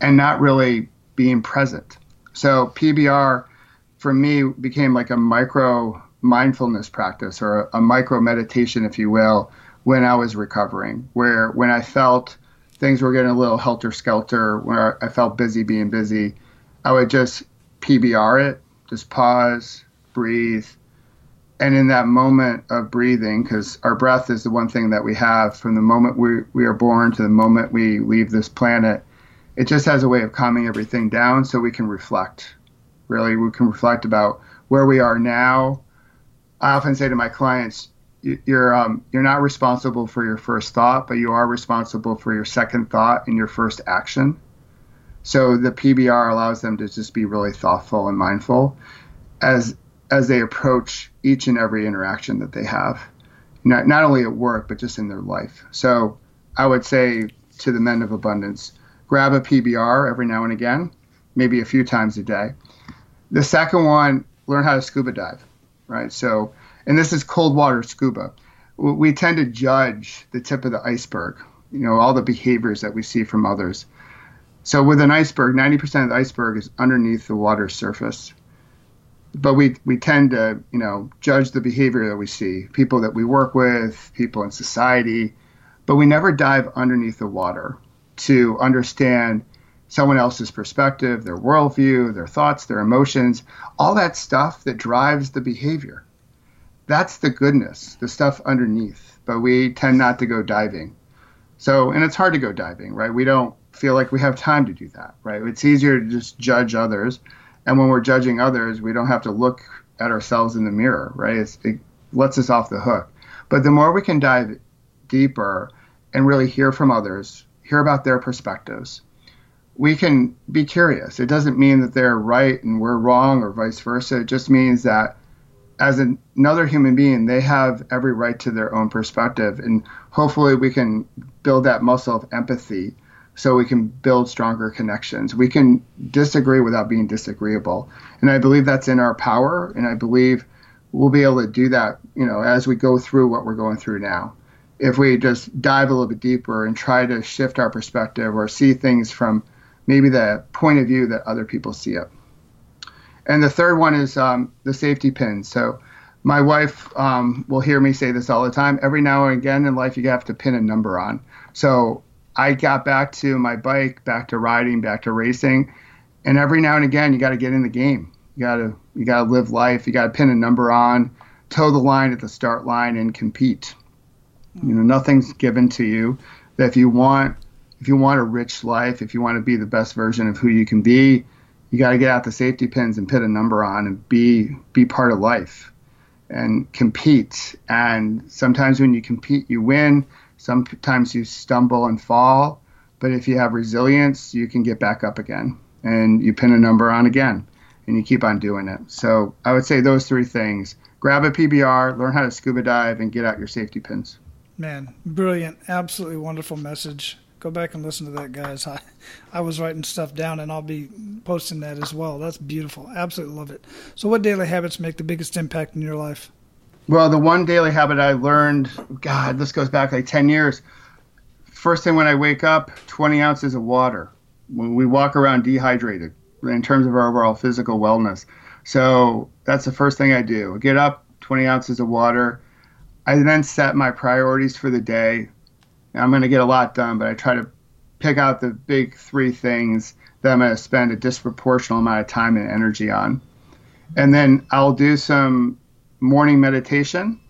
and not really being present. So P B R for me became like a micro mindfulness practice or a, a micro meditation, if you will, when I was recovering, where when I felt things were getting a little helter-skelter, where I felt busy being busy, I would just P B R it, just pause, breathe. And in that moment of breathing, because our breath is the one thing that we have from the moment we, we are born to the moment we leave this planet, it just has a way of calming everything down so we can reflect. Really, we can reflect about where we are now. I often say to my clients, You're um, you're not responsible for your first thought, but you are responsible for your second thought and your first action. So the P B R allows them to just be really thoughtful and mindful as as they approach each and every interaction that they have, not not only at work but just in their life. So I would say to the Men of Abundance, grab a P B R every now and again, maybe a few times a day. The second one, learn how to scuba dive, right? So. And this is cold water scuba. We tend to judge the tip of the iceberg, you know, all the behaviors that we see from others. So with an iceberg, ninety percent of the iceberg is underneath the water surface. But we, we tend to, you know, judge the behavior that we see, people that we work with, people in society. But we never dive underneath the water to understand someone else's perspective, their worldview, their thoughts, their emotions, all that stuff that drives the behavior. That's the goodness, the stuff underneath, but we tend not to go diving. So, and it's hard to go diving, right? We don't feel like we have time to do that, right? It's easier to just judge others. And when we're judging others, we don't have to look at ourselves in the mirror, right? It's, it lets us off the hook. But the more we can dive deeper and really hear from others, hear about their perspectives, we can be curious. It doesn't mean that they're right and we're wrong or vice versa. It just means that as an, another human being, they have every right to their own perspective. And hopefully we can build that muscle of empathy so we can build stronger connections. We can disagree without being disagreeable. And I believe that's in our power. And I believe we'll be able to do that, you know, as we go through what we're going through now. If we just dive a little bit deeper and try to shift our perspective or see things from maybe the point of view that other people see it. And the third one is um, the safety pin. So my wife um, will hear me say this all the time. Every now and again in life, you have to pin a number on. So I got back to my bike, back to riding, back to racing. And every now and again, you got to get in the game. You got to you got to live life. You got to pin a number on, toe the line at the start line and compete. You know, nothing's given to you. That if you want, if you want a rich life, if you want to be the best version of who you can be, you got to get out the safety pins and put a number on and be be part of life and compete. And sometimes when you compete, you win. Sometimes you stumble and fall. But if you have resilience, you can get back up again. And you pin a number on again. And you keep on doing it. So I would say those three things. Grab a P B R, learn how to scuba dive, and get out your safety pins. Man, brilliant. Absolutely wonderful message. Go back and listen to that, guys. I, I was writing stuff down, and I'll be posting that as well. That's beautiful. Absolutely love it. So what daily habits make the biggest impact in your life? Well, the one daily habit I learned, God, this goes back like ten years. First thing when I wake up, twenty ounces of water. When we walk around dehydrated in terms of our overall physical wellness. So that's the first thing I do. I get up, twenty ounces of water. I then set my priorities for the day. I'm going to get a lot done, but I try to pick out the big three things that I'm going to spend a disproportional amount of time and energy on. And then I'll do some morning meditation.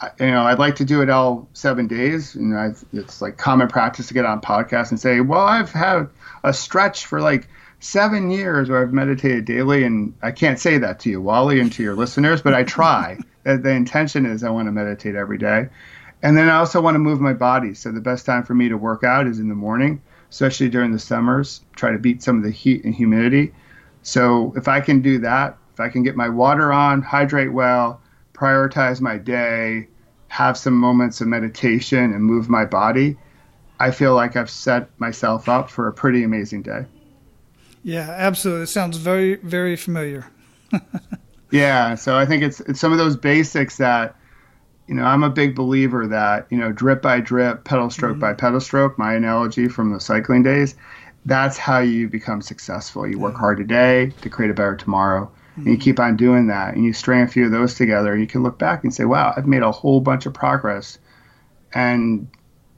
I, you know, I'd like to do it all seven days. You know, I've, it's like common practice to get on podcasts and say, well, I've had a stretch for like seven years where I've meditated daily. And I can't say that to you, Wally, and to your listeners, but I try. The intention is I want to meditate every day. And then I also want to move my body. So the best time for me to work out is in the morning, especially during the summers, try to beat some of the heat and humidity. So if I can do that, if I can get my water on, hydrate well, prioritize my day, have some moments of meditation and move my body, I feel like I've set myself up for a pretty amazing day. Yeah, absolutely. It sounds very, very familiar. Yeah. So I think it's, it's some of those basics that, you know, I'm a big believer that, you know, drip by drip, pedal stroke mm-hmm. by pedal stroke, my analogy from the cycling days, that's how you become successful. You work hard today to create a better tomorrow. Mm-hmm. And you keep on doing that. And you string a few of those together. And you can look back and say, wow, I've made a whole bunch of progress. And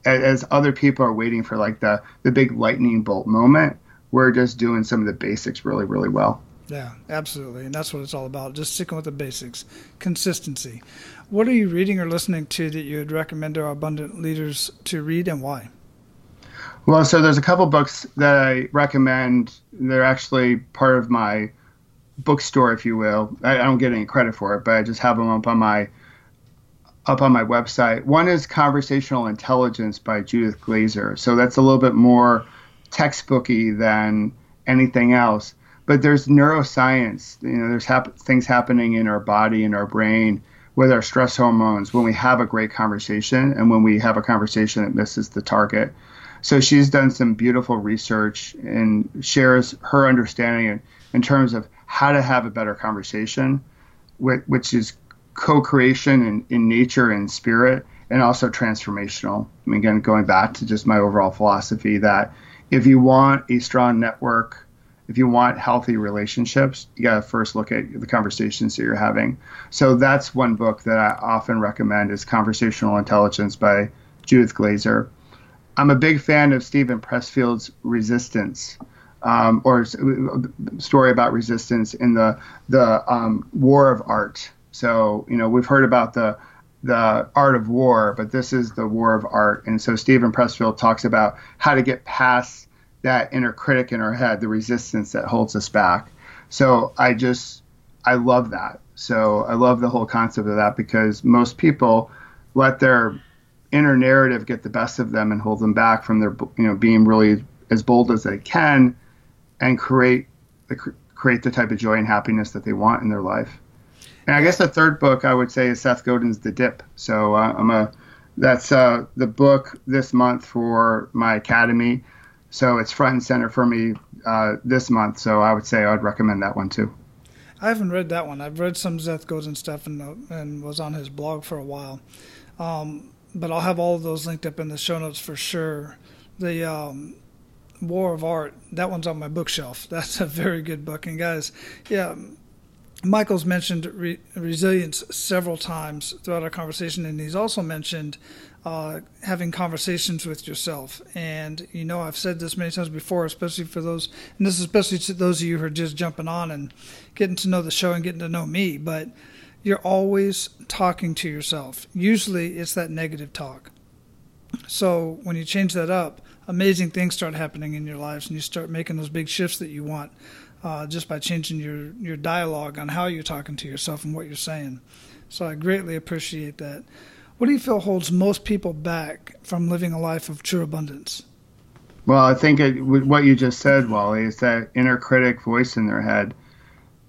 as other people are waiting for like the, the big lightning bolt moment, we're just doing some of the basics really, really well. Yeah, absolutely. And that's what it's all about. Just sticking with the basics. Consistency. What are you reading or listening to that you would recommend to our abundant leaders to read, and why? Well, so there's a couple books that I recommend. They're actually part of my bookstore, if you will. I, I don't get any credit for it, but I just have them up on my up on my website. One is Conversational Intelligence by Judith Glaser. So that's a little bit more textbooky than anything else. But there's neuroscience. You know, there's hap- things happening in our body, in our brain, with our stress hormones when we have a great conversation and when we have a conversation that misses the target. So she's done some beautiful research and shares her understanding in, in terms of how to have a better conversation, which, which is co-creation in, in nature and spirit, and also transformational. I mean, again, going back to just my overall philosophy that if you want a strong network, if you want healthy relationships, you got to first look at the conversations that you're having. So that's one book that I often recommend is Conversational Intelligence by Judith Glaser. I'm a big fan of Stephen Pressfield's Resistance, um, or story about resistance in the the um, War of Art. So, you know, we've heard about the the art of war, but this is the war of art. And so Stephen Pressfield talks about how to get past that inner critic in our head, the resistance that holds us back. So I just, I love that. So I love the whole concept of that, because most people let their inner narrative get the best of them and hold them back from their, you know, being really as bold as they can and create the, create the type of joy and happiness that they want in their life. And I guess the third book I would say is Seth Godin's The Dip. So uh, I'm a, that's uh, the book this month for my academy. So it's front and center for me uh, this month. So I would say I'd recommend that one too. I haven't read that one. I've read some Seth Godin stuff and, uh, and was on his blog for a while. Um, but I'll have all of those linked up in the show notes for sure. The um, War of Art, that one's on my bookshelf. That's a very good book. And guys, yeah, Michael's mentioned re- resilience several times throughout our conversation. And he's also mentioned Uh, having conversations with yourself. And, you know, I've said this many times before, especially for those, and this is especially to those of you who are just jumping on and getting to know the show and getting to know me, but you're always talking to yourself. Usually it's that negative talk. So when you change that up, amazing things start happening in your lives, and you start making those big shifts that you want uh, just by changing your, your dialogue on how you're talking to yourself and what you're saying. So I greatly appreciate that. What do you feel holds most people back from living a life of true abundance? Well, I think it, what you just said, Wally, is that inner critic voice in their head.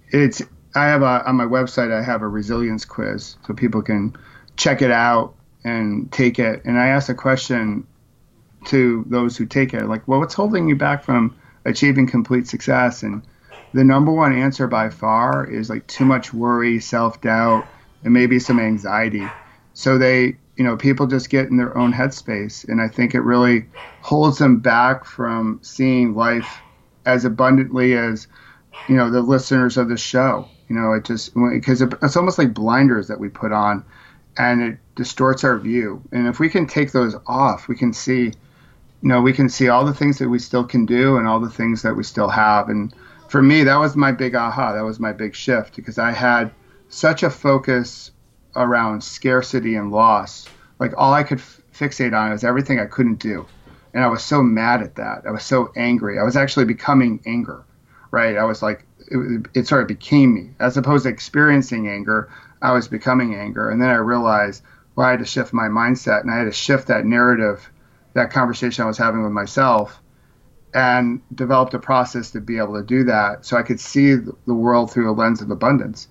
It's I have a, on my website, I have a resilience quiz so people can check it out and take it. And I asked a question to those who take it, like, well, what's holding you back from achieving complete success? And the number one answer by far is like too much worry, self-doubt, and maybe some anxiety. So they, you know, people just get in their own headspace. And I think it really holds them back from seeing life as abundantly as, you know, the listeners of the show. You know, it just, because it's almost like blinders that we put on, and it distorts our view. And if we can take those off, we can see, you know, we can see all the things that we still can do and all the things that we still have. And for me, that was my big aha. That was my big shift, because I had such a focus around scarcity and loss. Like, all I could f- fixate on was everything I couldn't do. And I was so mad at that. I was so angry. I was actually becoming anger, right? I was like, it, it sort of became me. As opposed to experiencing anger, I was becoming anger. And then I realized, well, I had to shift my mindset, and I had to shift that narrative, that conversation I was having with myself, and developed a process to be able to do that so I could see the world through a lens of abundance.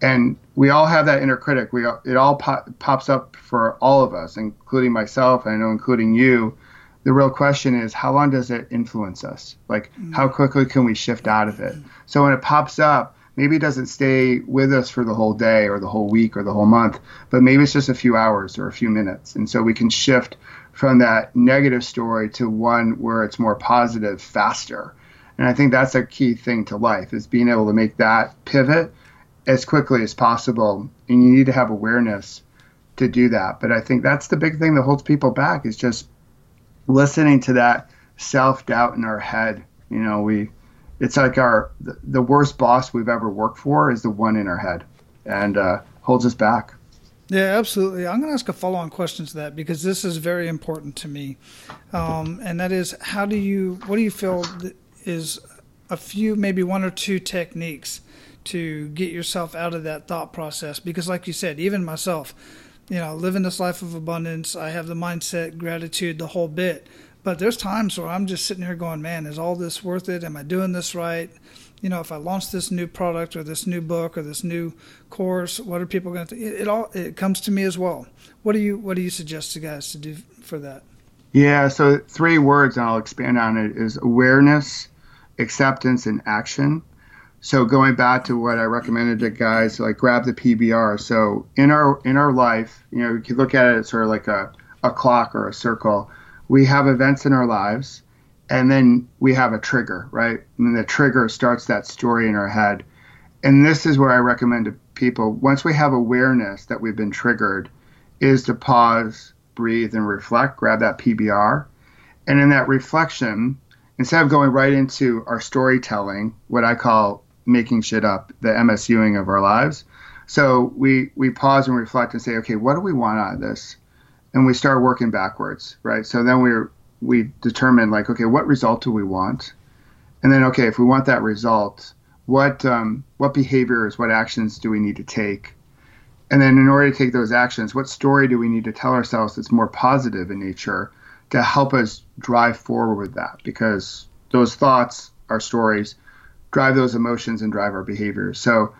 And we all have that inner critic. We It all pop, pops up for all of us, including myself, and I know including you. The real question is, how long does it influence us? Like, mm-hmm. how quickly can we shift out of it? So when it pops up, maybe it doesn't stay with us for the whole day or the whole week or the whole month, but maybe it's just a few hours or a few minutes. And so we can shift from that negative story to one where it's more positive faster. And I think that's a key thing to life, is being able to make that pivot as quickly as possible. And you need to have awareness to do that. But I think that's the big thing that holds people back, is just listening to that self-doubt in our head. You know, we it's like our the worst boss we've ever worked for is the one in our head, and uh, holds us back. Yeah, absolutely. I'm going to ask a follow-on question to that, because this is very important to me, um, and that is, how do you what do you feel is a few, maybe one or two techniques to get yourself out of that thought process? Because, like you said, even myself, you know, living this life of abundance, I have the mindset, gratitude, the whole bit. But there's times where I'm just sitting here going, man, is all this worth it? Am I doing this right? You know, if I launch this new product or this new book or this new course, what are people going to think? It, it all it comes to me as well. What do you what do you suggest to guys to do for that? Yeah, so three words, and I'll expand on it, is awareness, acceptance, and action. So going back to what I recommended to guys, like, grab the P B R. So in our in our life, you know, we could look at it as sort of like a, a clock or a circle. We have events in our lives, and then we have a trigger, right? And the trigger starts that story in our head. And this is where I recommend to people, once we have awareness that we've been triggered, is to pause, breathe, and reflect, grab that P B R. And in that reflection, instead of going right into our storytelling, what I call making shit up, the M S U-ing of our lives. So we, we pause and reflect and say, okay, what do we want out of this? And we start working backwards, right? So then we we determine, like, okay, what result do we want? And then, okay, if we want that result, what um, what behaviors, what actions do we need to take? And then, in order to take those actions, what story do we need to tell ourselves that's more positive in nature to help us drive forward with that? Because those thoughts, our stories, drive those emotions and drive our behaviors. So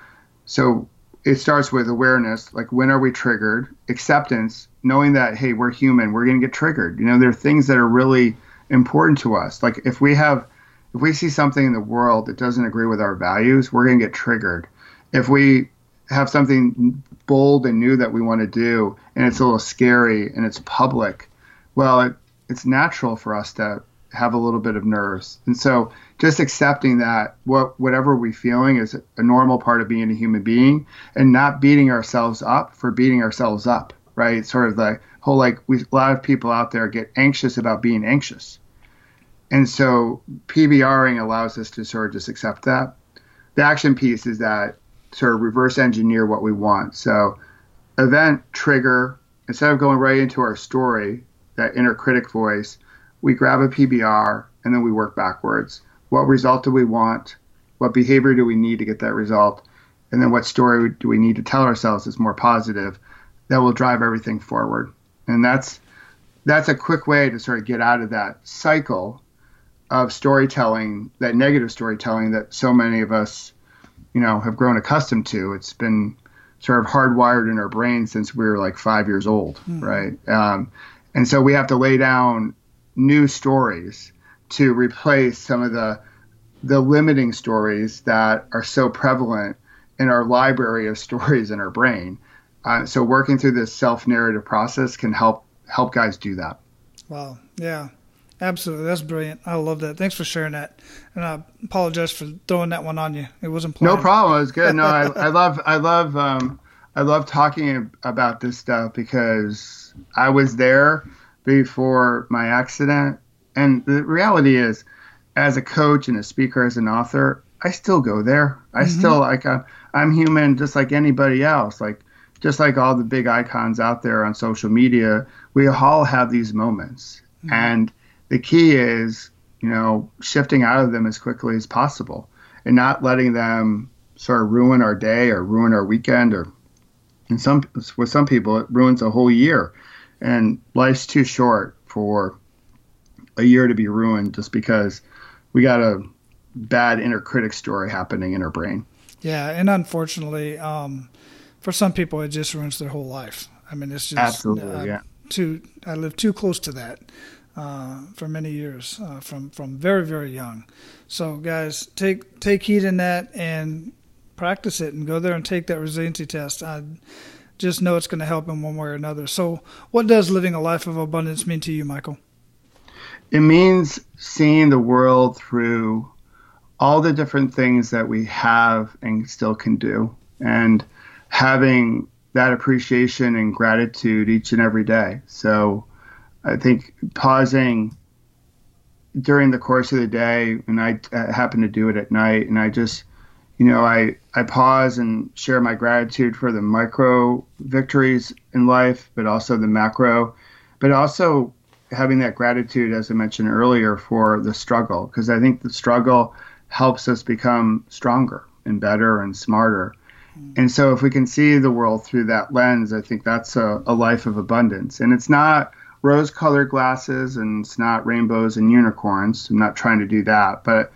so it starts with awareness, like, when are we triggered? Acceptance, knowing that, hey, we're human, we're going to get triggered. You know, there are things that are really important to us. Like, if we have, if we see something in the world that doesn't agree with our values, we're going to get triggered. If we have something bold and new that we want to do, and it's a little scary and it's public, well, it, it's natural for us to have a little bit of nerves. And so just accepting that what whatever we're feeling is a normal part of being a human being, and not beating ourselves up for beating ourselves up, right? Sort of the whole, like, we, a lot of people out there get anxious about being anxious. And so PBRing allows us to sort of just accept that. The action piece is that sort of reverse engineer what we want. So event, trigger, instead of going right into our story, that inner critic voice, we grab a P B R, and then we work backwards. What result do we want? What behavior do we need to get that result? And then what story do we need to tell ourselves that's more positive, that will drive everything forward? And that's that's a quick way to sort of get out of that cycle of storytelling, that negative storytelling that so many of us, you know, have grown accustomed to. It's been sort of hardwired in our brain since we were like five years old, mm. right? Um, and so we have to lay down new stories to replace some of the the limiting stories that are so prevalent in our library of stories in our brain. Uh, so working through this self-narrative process can help help guys do that. Wow. Yeah, absolutely. That's brilliant. I love that. Thanks for sharing that. And I apologize for throwing that one on you. It wasn't planned. No problem. It was good. No, I, I love I love um, I love talking about this stuff, because I was there before my accident. And the reality is, as a coach and a speaker, as an author, I still go there. I mm-hmm. still like I'm, I'm human, just like anybody else. Like just like all the big icons out there on social media, we all have these moments, mm-hmm. and the key is, you know, shifting out of them as quickly as possible, and not letting them sort of ruin our day or ruin our weekend, or in some with some people it ruins a whole year. And life's too short for a year to be ruined just because we got a bad inner critic story happening in our brain. Yeah, and unfortunately, um, for some people, it just ruins their whole life. I mean, it's just absolutely uh, yeah. Too, I lived too close to that uh, for many years, uh, from from very very young. So, guys, take take heed in that and practice it, and go there and take that resiliency test. I just know it's going to help in one way or another. So, what does living a life of abundance mean to you, Michael? It means seeing the world through all the different things that we have and still can do, and having that appreciation and gratitude each and every day. So I think pausing during the course of the day, and I, I happen to do it at night, and I just, you know, I, I pause and share my gratitude for the micro victories in life, but also the macro, but also having that gratitude, as I mentioned earlier, for the struggle, because I think the struggle helps us become stronger and better and smarter. Mm. And so if we can see the world through that lens, I think that's a, a life of abundance. And it's not rose-colored glasses, and it's not rainbows and unicorns. I'm not trying to do that. But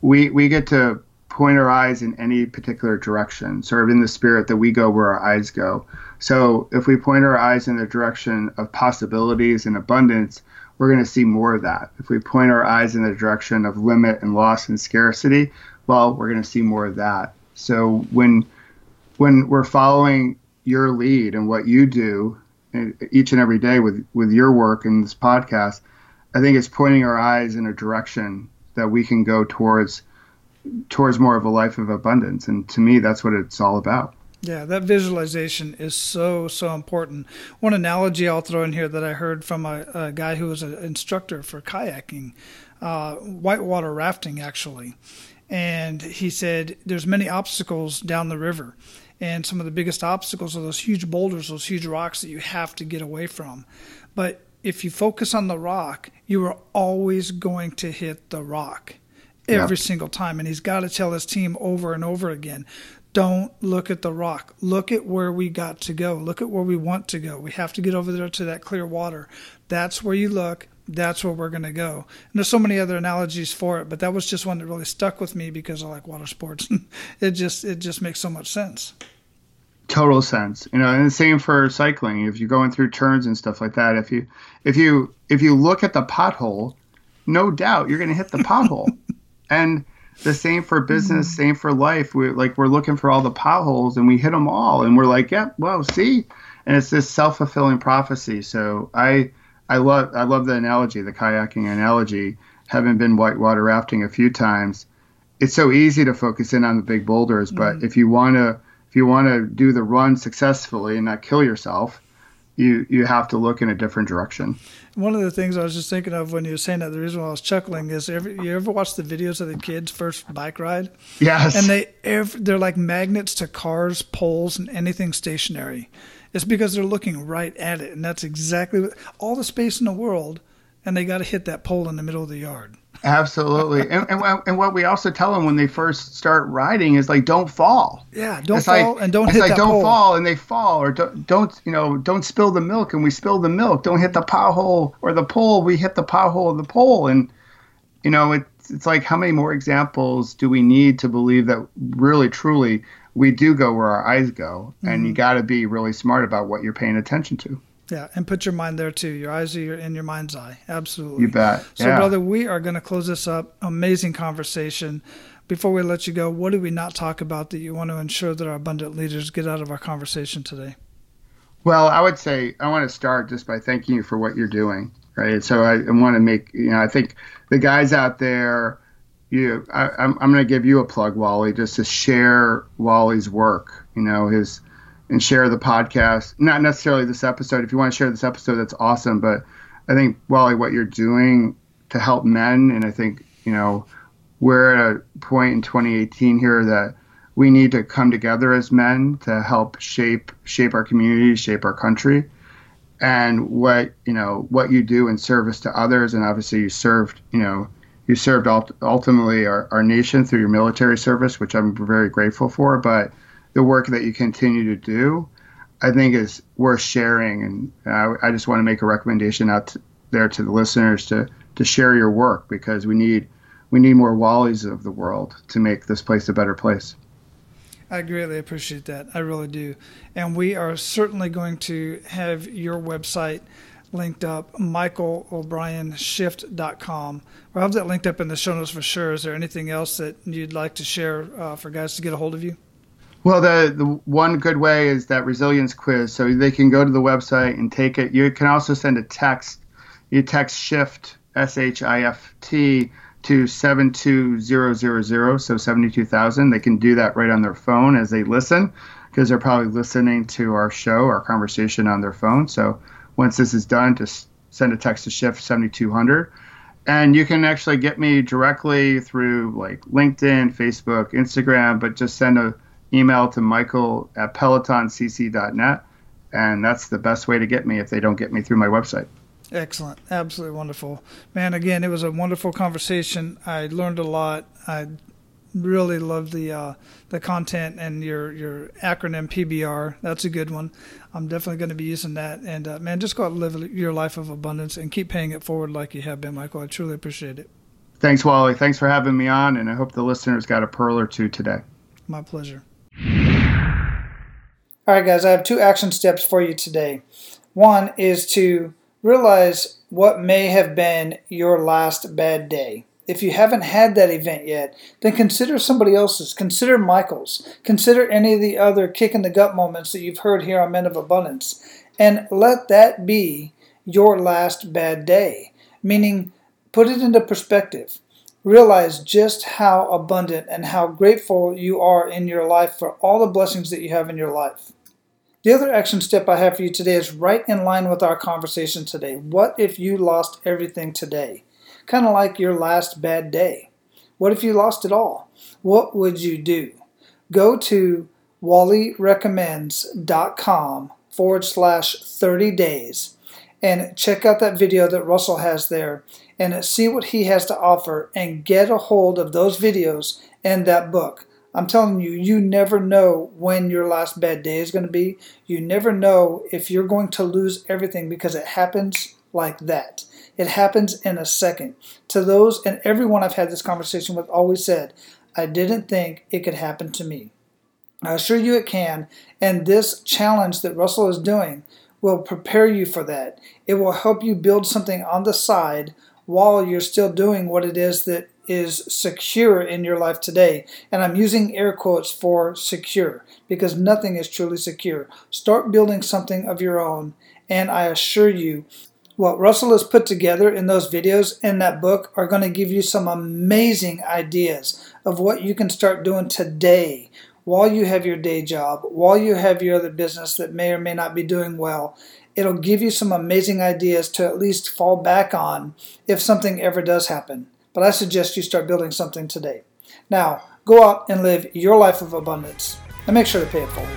we we get to point our eyes in any particular direction, sort of in the spirit that we go where our eyes go. So if we point our eyes in the direction of possibilities and abundance, we're going to see more of that. If we point our eyes in the direction of limit and loss and scarcity, well, we're going to see more of that. So when when we're following your lead and what you do each and every day with, with your work and this podcast, I think it's pointing our eyes in a direction that we can go towards towards more of a life of abundance. And to me, that's what it's all about. Yeah, that visualization is so, so important. One analogy I'll throw in here that I heard from a, a guy who was an instructor for kayaking, uh, whitewater rafting, actually. And he said, there's many obstacles down the river. And some of the biggest obstacles are those huge boulders, those huge rocks that you have to get away from. But if you focus on the rock, you are always going to hit the rock every yeah. single time. And he's got to tell his team over and over again, don't look at the rock. Look at where we got to go. Look at where we want to go. We have to get over there to that clear water. That's where you look. That's where we're going to go. And there's so many other analogies for it, but that was just one that really stuck with me because I like water sports. It just it just makes so much sense. Total sense. You know, and the same for cycling. If you're going through turns and stuff like that, if you if you if you look at the pothole, no doubt you're going to hit the pothole. And the same for business, same for life. We like we're looking for all the potholes, and we hit them all, and we're like, yeah, well, see. And it's this self-fulfilling prophecy. So I, I love, I love the analogy, the kayaking analogy. Having been whitewater rafting a few times, it's so easy to focus in on the big boulders. But mm-hmm. if you wanna, if you wanna do the run successfully and not kill yourself, you you have to look in a different direction. One of the things I was just thinking of when you were saying that, the reason why I was chuckling is, every, you ever watch the videos of the kids' first bike ride? Yes. And they every, they're like magnets to cars, poles, and anything stationary. It's because they're looking right at it, and that's exactly what, all the space in the world, and they got to hit that pole in the middle of the yard. Absolutely. and, and and what we also tell them when they first start riding is like, don't fall. Yeah, don't it's fall like, and don't it's hit like, that don't pole. Don't fall and they fall, or don't, don't you know don't spill the milk and we spill the milk. Don't hit the pothole or the pole. We hit the pothole or the pole. And you know it, it's like, how many more examples do we need to believe that really truly we do go where our eyes go? Mm-hmm. And you got to be really smart about what you're paying attention to. Yeah, and put your mind there too. Your eyes are in your mind's eye. Absolutely. You bet. So, yeah. Brother, we are going to close this up. Amazing conversation. Before we let you go, what did we not talk about that you want to ensure that our abundant leaders get out of our conversation today? Well, I would say I want to start just by thanking you for what you're doing, right? So I, I want to make, you know, I think the guys out there, you, I, I'm, I'm going to give you a plug, Wally, just to share Wally's work, you know, his and share the podcast, not necessarily this episode. If you want to share this episode, that's awesome. But I think, Wally, what you're doing to help men, and I think, you know, we're at a point in twenty eighteen here that we need to come together as men to help shape shape our community, shape our country. And what, you know, what you do in service to others, and obviously you served, you know, you served ultimately our, our nation through your military service, which I'm very grateful for. But the work that you continue to do, I think, is worth sharing. And uh, I just want to make a recommendation out to, there to the listeners to to share your work, because we need we need more Wallys of the world to make this place a better place. I greatly appreciate that. I really do. And we are certainly going to have your website linked up, michael o'brien shift dot com. We'll have that linked up in the show notes for sure. Is there anything else that you'd like to share uh, for guys to get a hold of you? Well, the, the one good way is that resilience quiz. So they can go to the website and take it. You can also send a text. You text SHIFT, S H I F T, to seven two zero zero zero, so seventy-two thousand. They can do that right on their phone as they listen, because they're probably listening to our show, our conversation on their phone. So once this is done, just send a text to SHIFT seventy-two hundred. And you can actually get me directly through like LinkedIn, Facebook, Instagram, but just send a email to Michael at peloton c c dot net. And that's the best way to get me if they don't get me through my website. Excellent. Absolutely wonderful. Man, again, it was a wonderful conversation. I learned a lot. I really love the uh, the content and your, your acronym P B R. That's a good one. I'm definitely going to be using that. And, uh, man, just go out and live your life of abundance and keep paying it forward like you have been, Michael. I truly appreciate it. Thanks, Wally. Thanks for having me on, and I hope the listeners got a pearl or two today. My pleasure. All right, guys, I have two action steps for you today. One is to realize what may have been your last bad day. If you haven't had that event yet, then consider somebody else's. Consider Michael's. Consider any of the other kick-in-the-gut moments that you've heard here on Men of Abundance. And let that be your last bad day, meaning put it into perspective. Realize just how abundant and how grateful you are in your life for all the blessings that you have in your life. The other action step I have for you today is right in line with our conversation today. What if you lost everything today? Kind of like your last bad day. What if you lost it all? What would you do? Go to WallyRecommends.com forward slash 30 days and check out that video that Russell has there and see what he has to offer and get a hold of those videos and that book. I'm telling you, you never know when your last bad day is going to be. You never know if you're going to lose everything, because it happens like that. It happens in a second. To those and everyone I've had this conversation with always said, I didn't think it could happen to me. I assure you it can, and this challenge that Russell is doing will prepare you for that. It will help you build something on the side while you're still doing what it is that is secure in your life today. And I'm using air quotes for secure, because nothing is truly secure. Start building something of your own, and I assure you, what Russell has put together in those videos and that book are going to give you some amazing ideas of what you can start doing today while you have your day job, while you have your other business that may or may not be doing well. It'll give you some amazing ideas to at least fall back on if something ever does happen. But I suggest you start building something today. Now, go out and live your life of abundance, and make sure to pay it forward.